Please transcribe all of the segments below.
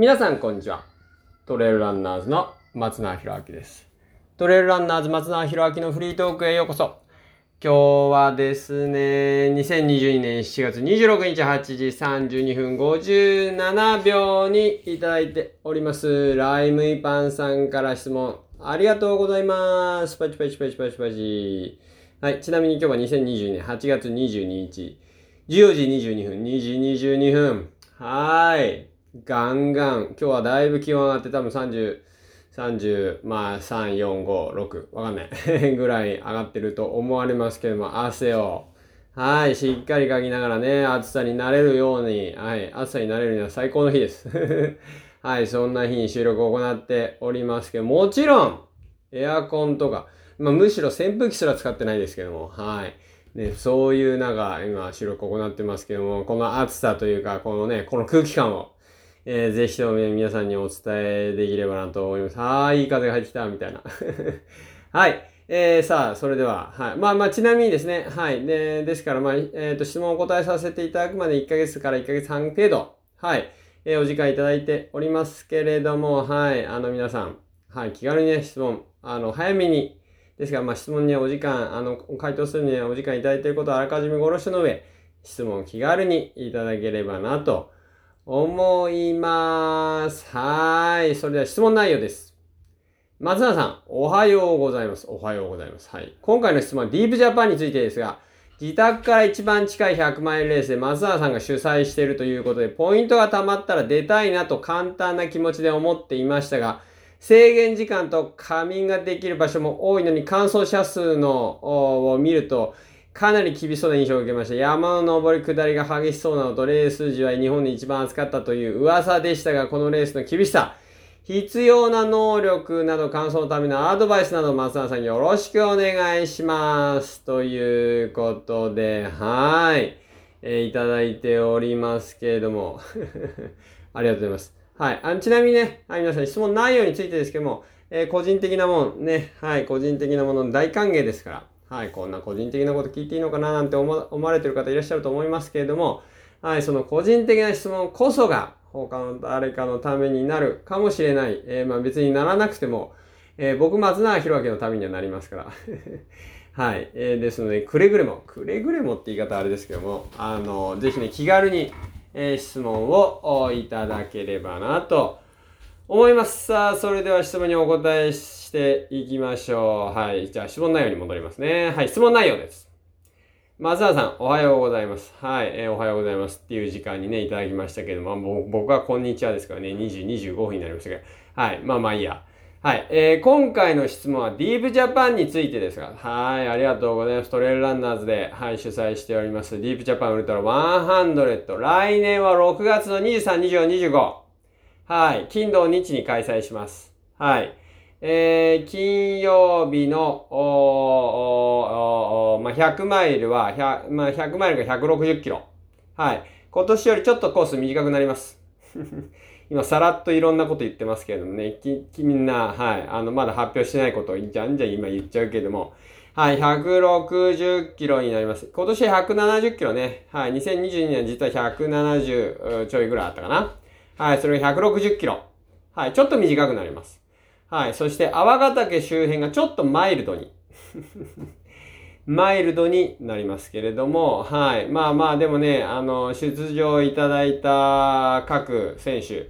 皆さんこんにちは。トレイルランナーズの松永博明です。トレイルランナーズ松永博明のフリートークへようこそ。今日はですね、2022年7月26日8時32分57秒にいただいております。ライムイパンさんから質問ありがとうございます。パチパチパチパチパチ。はい、ちなみに今日は2022年8月22日14時22分2時22分。はーい、ガンガン今日はだいぶ気温上がって、多分30、まあ3、4、5、6、わかんないぐらい上がってると思われますけども、汗をはいしっかりかきながらね、暑さになれるには最高の日ですはい、そんな日に収録を行っておりますけど、もちろんエアコンとか、まあ、むしろ扇風機すら使ってないですけども、はいね、そういう中今収録を行ってますけども、この暑さというかこのね、この空気感をぜひとも皆さんにお伝えできればなと思います。ああ、いい風が入ってきた、みたいな。はい。さあ、それでは、はい。まあ、ちなみにですね、はい。ですから、まあ、質問をお答えさせていただくまで1ヶ月から1ヶ月半程度、はい。お時間いただいておりますけれども、はい。皆さん、はい。気軽にね、質問、早めに、ですから、まあ、質問にはお時間、回答するにはお時間いただいていることをあらかじめご了承の上、質問を気軽にいただければなと、思います。はい。それでは質問内容です。松永さん、おはようございます。おはようございます。はい。今回の質問はディープジャパンについてですが、自宅から一番近い100マイルレースで松永さんが主催しているということで、ポイントが溜まったら出たいなと簡単な気持ちで思っていましたが、制限時間と仮眠ができる場所も多いのに、完走者数を見ると、かなり厳しそうな印象を受けました。山の上り下りが激しそうなのと、レース時は日本で一番暑かったという噂でしたが、このレースの厳しさ、必要な能力など完走のためのアドバイスなど、松永さんよろしくお願いします。ということで、はい。いただいておりますけれども、ありがとうございます。はい。ちなみにね、はい、皆さん質問内容についてですけども、個人的なもんね、はい、個人的なもの大歓迎ですから、はい、こんな個人的なこと聞いていいのかななんて思われてる方いらっしゃると思いますけれども、はい、その個人的な質問こそが他の誰かのためになるかもしれない。まあ別にならなくても、僕松永博明のためにはなりますから。はい、ですのでくれぐれもって言い方あれですけども、ぜひね気軽に、質問をいただければなと。思います。さあ、それでは質問にお答えしていきましょう。はい。じゃあ、質問内容に戻りますね。はい。質問内容です。松永さん、おはようございます。はい。おはようございますっていう時間にね、いただきましたけども、僕はこんにちはですからね、25分になりましたけど。はい。まあいいや。はい。今回の質問はディープジャパンについてですが、はい。ありがとうございます。トレイルランナーズで、はい、主催しております。ディープジャパンウルトラ100。来年は6月の23、24、25。はい。金土日に開催します。はい。金曜日の、100マイルは、100マイルが160キロ。はい。今年よりちょっとコース短くなります。今、さらっといろんなこと言ってますけれどもね、みんな、はい。まだ発表してないことを、じゃあ今言っちゃうけれども、はい。160キロになります。今年は170キロね。はい。2022年は実は170ちょいぐらいあったかな。はい、それが160キロ。はい、ちょっと短くなります。はい、そして、泡ヶ岳周辺がちょっとマイルドになりますけれども、はい、まあ、でもね、出場いただいた各選手、例え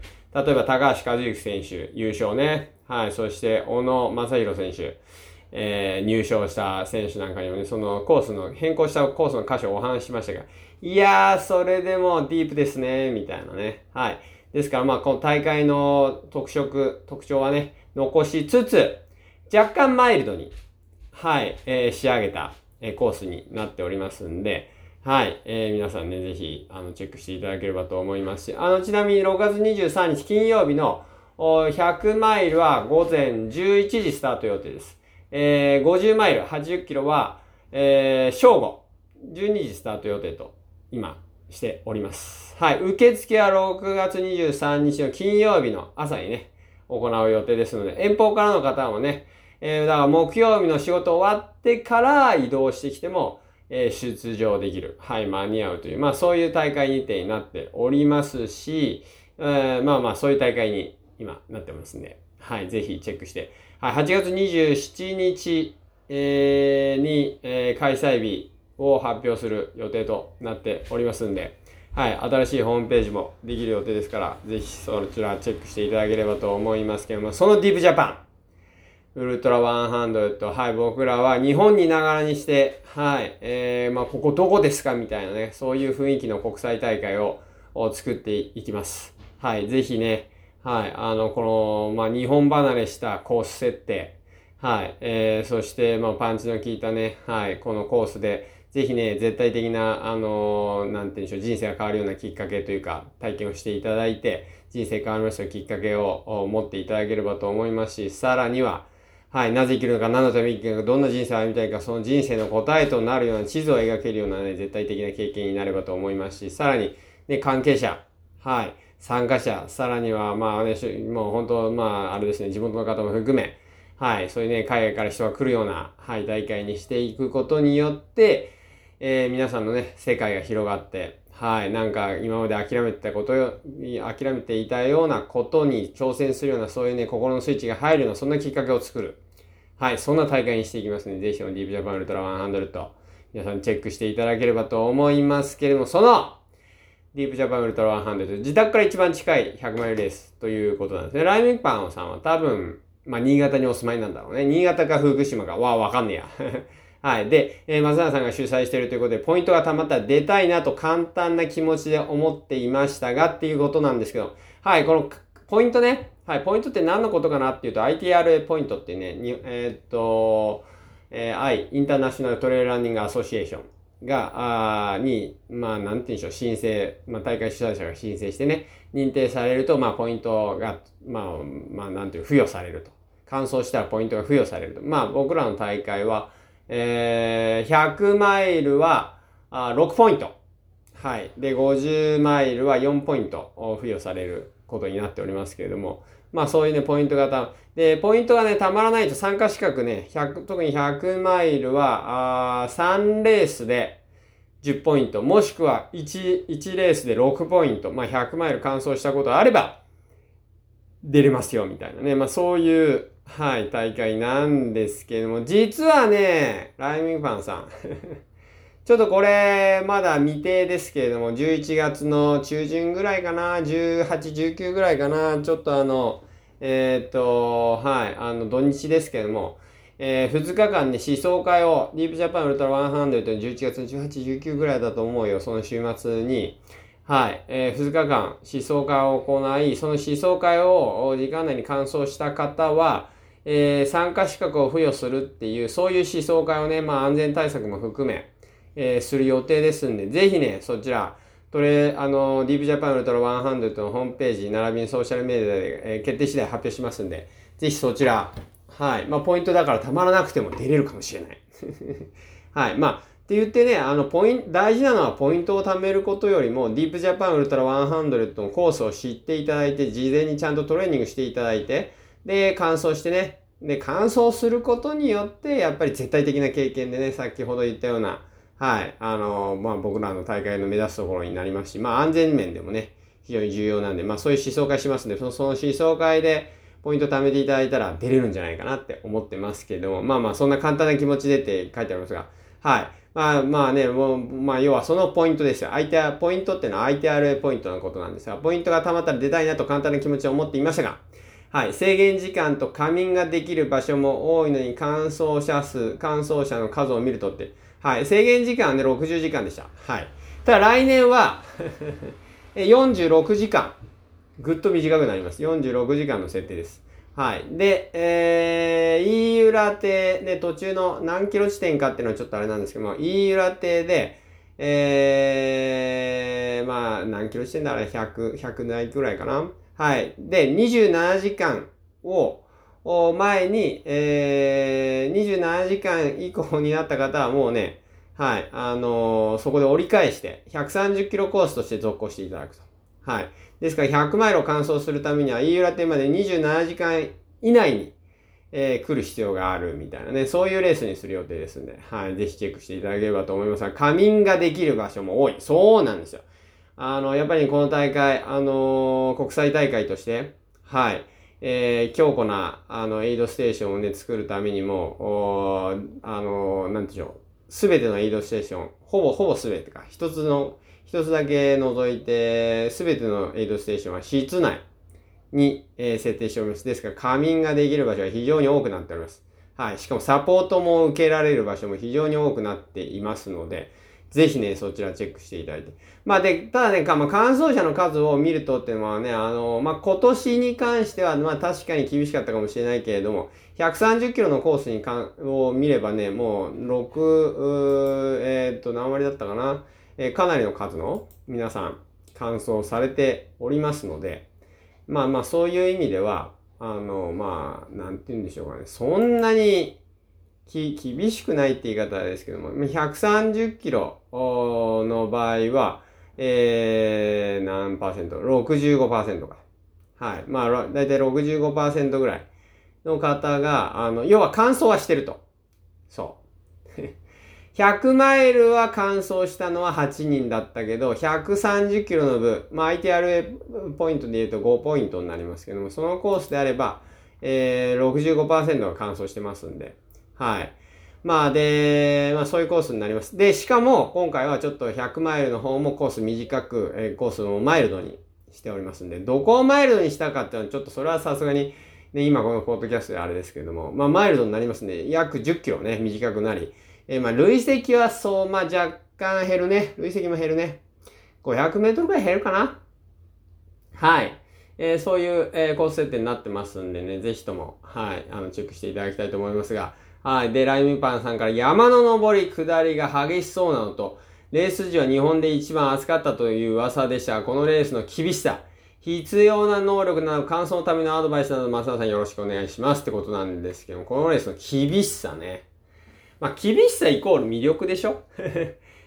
ば高橋和之選手、優勝ね。はい、そして、小野正弘選手、入賞した選手なんかにもね、そのコースの、変更したコースの箇所をお話ししましたが、いやー、それでもディープですね、みたいなね。はい。ですから、まあ、この大会の特徴はね、残しつつ、若干マイルドに、はい、仕上げた、コースになっておりますんで、はい、皆さんね、ぜひ、チェックしていただければと思いますし、ちなみに6月23日金曜日の100マイルは午前11時スタート予定です。50マイル、80キロは、正午、12時スタート予定と、今、しております。はい。受付は6月23日の金曜日の朝にね、行う予定ですので、遠方からの方もね、だから木曜日の仕事終わってから移動してきても、出場できる。はい、間に合うという、まあそういう大会日程になっておりますし、そういう大会に今なってますんで、はい、ぜひチェックして、はい、8月27日に、開催日を発表する予定となっておりますんで、はい、新しいホームページもできる予定ですから、ぜひそちらチェックしていただければと思いますけども、そのディープジャパン、ウルトラ100、はい、僕らは日本にながらにして、はい、ここどこですかみたいなね、そういう雰囲気の国際大会を作っていきます。はい、ぜひね、はい、この、日本離れしたコース設定、はい、そして、パンチの効いたね、はい、このコースで、ぜひね、絶対的な、なんていうんでしょう、人生が変わるようなきっかけというか、体験をしていただいて、人生変わりましたきっかけを持っていただければと思いますし、さらには、はい、なぜ生きるのか、何のために生きるのか、どんな人生を歩みたいか、その人生の答えとなるような地図を描けるようなね、絶対的な経験になればと思いますし、さらに、ね、関係者、はい、参加者、さらには、もう本当、あれですね、地元の方も含め、はい、そういうね、海外から人が来るような、はい、大会にしていくことによって、皆さんのね、世界が広がって、はい、なんか今まで諦めていたようなことに挑戦するような、そういうね、心のスイッチが入るような、そんなきっかけを作る。はい、そんな大会にしていきますので、ぜひディープジャパンウルトラ100、皆さんチェックしていただければと思いますけれども、その、ディープジャパンウルトラ100、自宅から一番近い100マイルレースということなんですね。ライメンパンさんは多分、新潟にお住まいなんだろうね。新潟か福島か、わかんねえや。はい。で、松永さんが主催しているということで、ポイントが貯まったら出たいなと簡単な気持ちで思っていましたがっていうことなんですけど、はい、このポイントね。はい、ポイントって何のことかなっていうと、ITRA ポイントってね、I、インターナショナルトレイルランニングアソシエーションが、なんて言うんでしょう、申請、大会主催者が申請してね、認定されると、ポイントが、なんていう、付与されると。完走したらポイントが付与されると。僕らの大会は、100マイルは6ポイント。はい。で、50マイルは4ポイントを付与されることになっておりますけれども、そういうね、ポイントがポイントがね、たまらないと参加資格ね、特に100マイルは、3レースで10ポイント、もしくは1レースで6ポイント、100マイル完走したことがあれば、出れますよ、みたいなね、そういう、はい、大会なんですけれども、実はね、ライミングファンさんちょっとこれまだ未定ですけれども、11月の中旬ぐらいかな、18、19ぐらいかな、ちょっとはい、土日ですけれども、2日間ね、思想会をディープジャパンウルトラ100と11月の18、19ぐらいだと思うよ、その週末に。はい、2日間思想会を行い、その思想会を時間内に完走した方は、参加資格を付与するっていう、そういう思想会をね、安全対策も含め、する予定ですんで、ぜひね、そちら、ディープジャパンウルトラ100のホームページ、並びにソーシャルメディアで、決定次第発表しますんで、ぜひそちら、はい、ポイントだからたまらなくても出れるかもしれない。はい、って言ってね、大事なのはポイントを貯めることよりも、ディープジャパンウルトラ100のコースを知っていただいて、事前にちゃんとトレーニングしていただいて、で、完走してね、で、完走することによって、やっぱり絶対的な経験でね、先ほど言ったような、はい、僕らの大会の目指すところになりますし、安全面でもね、非常に重要なんで、そういう思想会しますんで、その思想会で、ポイント貯めていただいたら出れるんじゃないかなって思ってますけども、そんな簡単な気持ちでって書いてありますが、はい。要はそのポイントですよ。ポイントっていうのは ITRA ポイントのことなんですが、ポイントが貯まったら出たいなと簡単な気持ちを持っていましたが、はい、制限時間と仮眠ができる場所も多いのに、完走者の数を見るとって、はい、制限時間で60時間でした。はい。ただ来年は46時間、ぐっと短くなります。46時間の設定です。はい。で、飯浦亭で途中の何キロ地点かっていうのはちょっとあれなんですけども、飯浦亭で、何キロ地点だろう、100ないくらいかな。はい。で、27時間を前に、27時間以降になった方はもうね、はい、そこで折り返して、130キロコースとして続行していただくと。はい。ですから100マイルを完走するためには、飯浦店まで27時間以内に、来る必要があるみたいなね、そういうレースにする予定ですんで、はい、ぜひチェックしていただければと思いますが、仮眠ができる場所も多い。そうなんですよ。やっぱりこの大会、国際大会として、はい、強固な、エイドステーションをね、作るためにも、なんていうの、すべてのエイドステーション、ほぼすべてか、一つだけ除いて、すべてのエイドステーションは室内に、設定しております。ですから、仮眠ができる場所が非常に多くなっております。はい。しかも、サポートも受けられる場所も非常に多くなっていますので、ぜひね、そちらチェックしていただいて。まあ、で、ただね、完走者の数を見るとっていうのはね、今年に関しては、まあ、確かに厳しかったかもしれないけれども、130キロのコースにを見ればね、もう、何割だったかな、かなりの数の皆さん、完走されておりますので、まあまあ、そういう意味では、まあ、なんて言うんでしょうかね、そんなに、厳しくないって言い方ですけども、130キロの場合は、何パーセント ?65% か。はい。まあ、だいたい 65% ぐらいの方が、要は完走はしてると。そう。100マイルは完走したのは8人だったけど、130キロの分、まあ、ITRA ポイントで言うと5ポイントになりますけども、そのコースであれば、65% が完走してますんで。はい。まあで、まあそういうコースになります。で、しかも今回はちょっと100マイルの方もコース短く、コースをマイルドにしておりますんで、どこをマイルドにしたかっていうのはちょっとそれはさすがに、ね、今このポッドキャストであれですけれども、まあマイルドになりますんで、約10キロね、短くなり、まあ累積はそう、まあ若干減るね。累積も減るね。500メートルくらい減るかな？はい。そういう、コース設定になってますんでね、ぜひとも、はい、チェックしていただきたいと思いますが、はい。で、ライムパンさんから山の登り下りが激しそうなのと、レース時は日本で一番暑かったという噂でした。このレースの厳しさ、必要な能力など、完走のためのアドバイスなど、松田さんよろしくお願いしますってことなんですけども、このレースの厳しさね。まあ、厳しさイコール魅力でしょ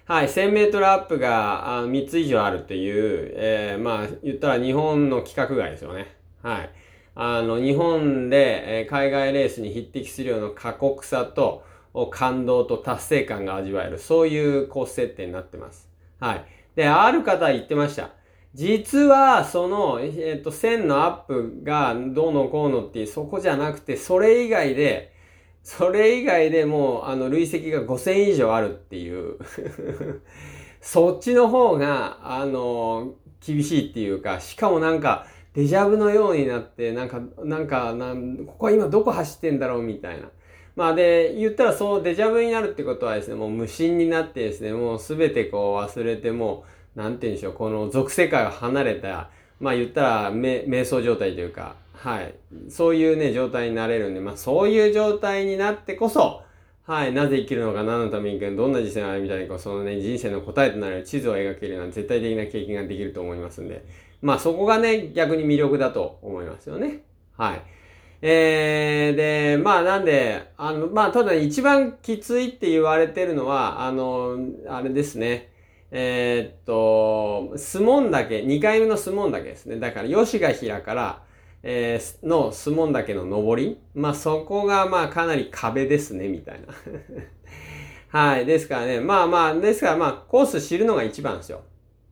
はい。1000メートルアップが3つ以上あるっていう、まあ、言ったら日本の規格外ですよね。はい。日本で、海外レースに匹敵するような過酷さと感動と達成感が味わえる、そういうコース設定になってます。はい。で、ある方は言ってました。実は、その、線のアップがどうのこうのっていう、そこじゃなくて、それ以外でもう、累積が5000以上あるっていう、そっちの方が、厳しいっていうか、しかもなんか、デジャブのようになって、ここは今どこ走ってんだろうみたいな。まあで、言ったらそうデジャブになるってことはですね、もう無心になってですね、もうすべてこう忘れて、もう、なんて言うんでしょう、この俗世界を離れた、まあ言ったら瞑想状態というか、はい。そういうね、状態になれるんで、まあそういう状態になってこそ、はい、なぜ生きるのか、何のために生きるのか、どんな人生なのかみたいな、そのね、人生の答えとなる地図を描けるような絶対的な経験ができると思いますんで、まあそこがね、逆に魅力だと思いますよね。はい。で、まあなんで、まあただ一番きついって言われてるのは、あれですね。スモン岳、2回目のスモン岳ですね。だから、吉ヶ平から、のスモン岳の登り。まあ、そこが、まあ、かなり壁ですね、みたいな。はい。ですからね、コース知るのが一番ですよ。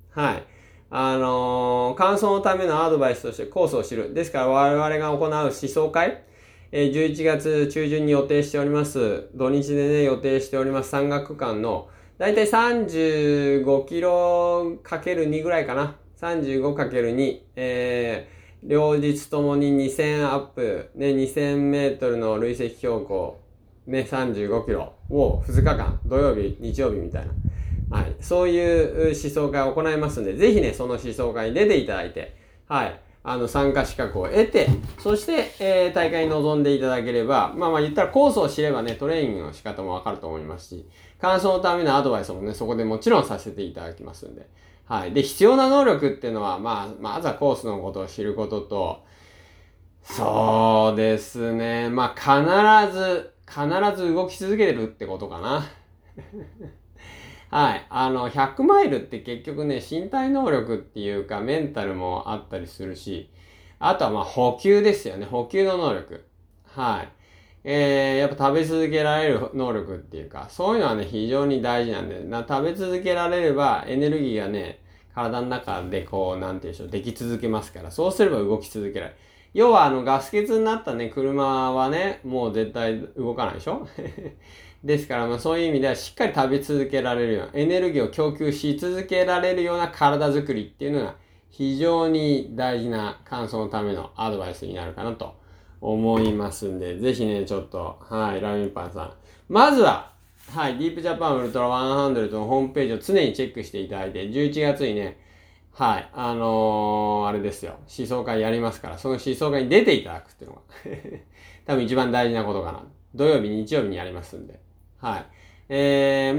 はい。完走のためのアドバイスとしてコースを知る。ですから、我々が行う思想会、11月中旬に予定しております。土日でね、予定しております。山岳間の、だいたい35キロ ×2 ぐらいかな。35×2、両日ともに2000アップ、ね、2000メートルの累積標高、ね、35キロを2日間、土曜日、日曜日みたいな。はい。そういう思想会を行いますんで、ぜひね、その思想会に出ていただいて、はい。参加資格を得て、そして、大会に臨んでいただければ、まあまあ言ったらコースを知ればね、トレーニングの仕方もわかると思いますし、完走のためのアドバイスもね、そこでもちろんさせていただきますんで。はい。で、必要な能力っていうのは、まあ、まずはコースのことを知ることと、そうですね。まあ、必ず動き続けてるってことかな。はい。100マイルって結局ね、身体能力っていうか、メンタルもあったりするし、あとはまあ、補給ですよね。補給の能力。はい。やっぱ食べ続けられる能力っていうか、そういうのはね、非常に大事なんで、食べ続けられればエネルギーがね、体の中でこうなんていうんでしょう、でき続けますから、そうすれば動き続けられる。要はガス欠になったね、車はね、もう絶対動かないでしょですから、そういう意味ではしっかり食べ続けられるような、エネルギーを供給し続けられるような体づくりっていうのが非常に大事な乾燥のためのアドバイスになるかなと思いますんで、ぜひね、ちょっと、はい、ラーメンパンさん。まずは、はい、ディープジャパンウルトラ100のホームページを常にチェックしていただいて、11月にね、はい、あれですよ、思想会やりますから、その思想会に出ていただくっていうのが多分一番大事なことかな。土曜日、日曜日にやりますんで、はい。8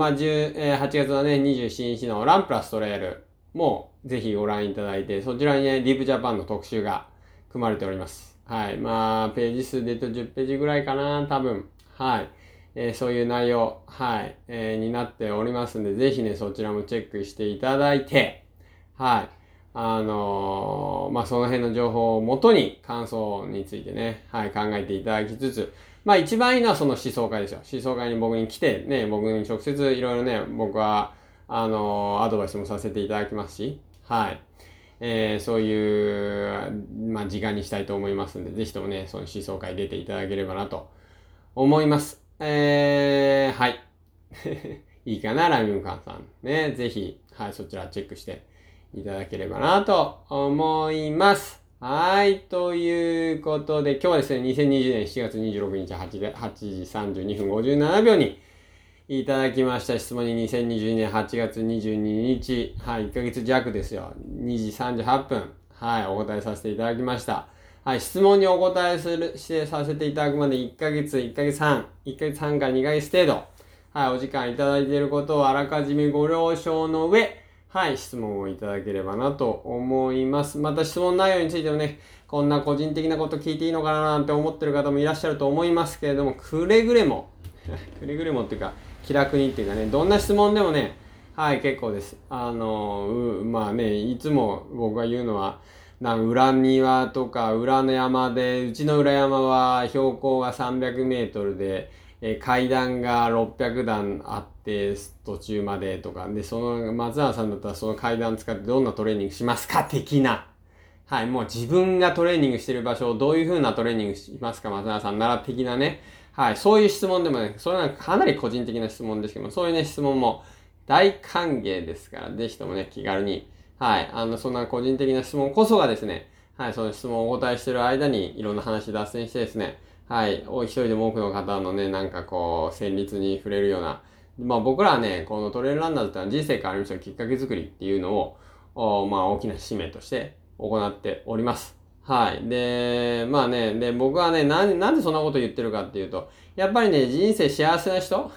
月はね、27日のランプラストレールもぜひご覧いただいて、そちらにね、ディープジャパンの特集が組まれております。はい。ページ数で言うと10ページぐらいかな、多分。はい。そういう内容、はい、になっておりますんで、ぜひね、そちらもチェックしていただいて、はい。その辺の情報をもとに感想についてね、はい、考えていただきつつ、一番いいのはその思想会ですよ。思想会に僕に来て、ね、僕に直接いろいろね、僕は、アドバイスもさせていただきますし、はい。そういう、時間にしたいと思いますんで、ぜひともね、その思想会出ていただければなと思います。はい。いいかな、ライムンカンさん。ね、ぜひ、はい、そちらチェックしていただければなと思います。はい、ということで、今日はですね、2020年7月26日8時32分57秒にいただきました質問に、2020年8月22日、はい、1ヶ月弱ですよ、2時38分、はい、お答えさせていただきました。はい、質問にお答えさせていただくまで1ヶ月半から2ヶ月程度、はい、お時間いただいていることをあらかじめご了承の上、はい、質問をいただければなと思います。また質問内容についてもね、こんな個人的なこと聞いていいのかななんて思ってる方もいらっしゃると思いますけれども、くれぐれもっていうか、気楽にっていうかね、どんな質問でもね、はい、結構です。いつも僕が言うのは、裏庭とか裏の山で、うちの裏山は標高が300メートルで、階段が600段あって、途中までとか、で、松永さんだったらその階段使ってどんなトレーニングしますか的な。はい、もう自分がトレーニングしてる場所をどういう風なトレーニングしますか、松永さんなら的なね。はい、そういう質問でもね、それはかなり個人的な質問ですけども、そういうね、質問も大歓迎ですから、ぜひともね、気軽に、はい、そんな個人的な質問こそがですね、はい、その質問をお答えしてる間に、いろんな話脱線してですね、はい、一人でも多くの方のね、旋律に触れるような、僕らはね、このトレイルランナーってのは人生変わりましたきっかけ作りっていうのを、大きな使命として行っております。はい。で、僕はね、なんでそんなこと言ってるかっていうと、やっぱりね、人生幸せな人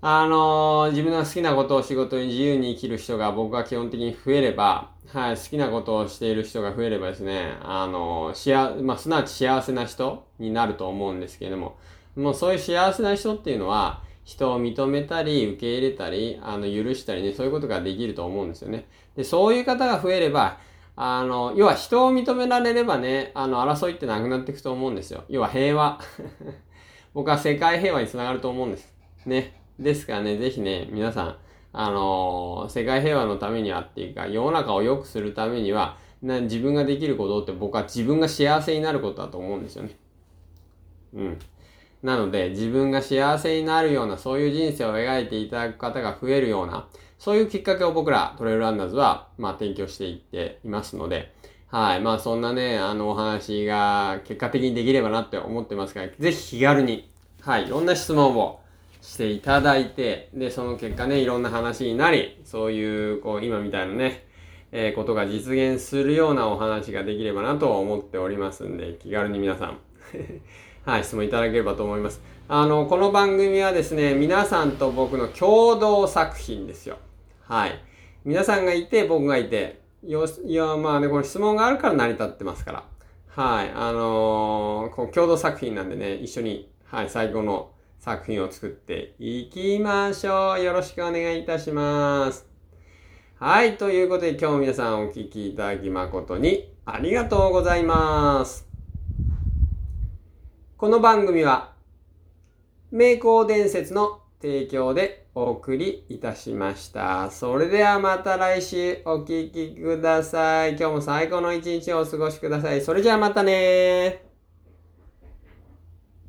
自分の好きなことを仕事に自由に生きる人が僕は基本的に増えれば、はい、好きなことをしている人が増えればですね、すなわち幸せな人になると思うんですけれども、もうそういう幸せな人っていうのは、人を認めたり、受け入れたり、許したりね、そういうことができると思うんですよね。で、そういう方が増えれば、要は人を認められればね、争いってなくなっていくと思うんですよ。要は平和。僕は世界平和につながると思うんです。ね。ですからね、ぜひね、皆さん、世界平和のためにはっていうか、世の中を良くするためには、自分ができることって僕は自分が幸せになることだと思うんですよね。うん。なので、自分が幸せになるような、そういう人生を描いていただく方が増えるような、そういうきっかけを僕ら、トレイルランナーズは、提供していっていますので、はい。そんなね、お話が結果的にできればなって思ってますから、ぜひ気軽に、はい、いろんな質問を、していただいて、で、その結果ね、いろんな話になり、そういう、今みたいなね、ことが実現するようなお話ができればなと思っておりますんで、気軽に皆さん、はい、質問いただければと思います。この番組はですね、皆さんと僕の共同作品ですよ。はい。皆さんがいて、僕がいて、この質問があるから成り立ってますから。はい。共同作品なんでね、一緒に、はい、最後の、作品を作っていきましょう。よろしくお願いいたします。はい、ということで今日も皆さんお聞きいただき誠にありがとうございます。この番組は名工伝説の提供でお送りいたしました。それではまた来週お聞きください。今日も最高の一日をお過ごしください。それじゃあまたね。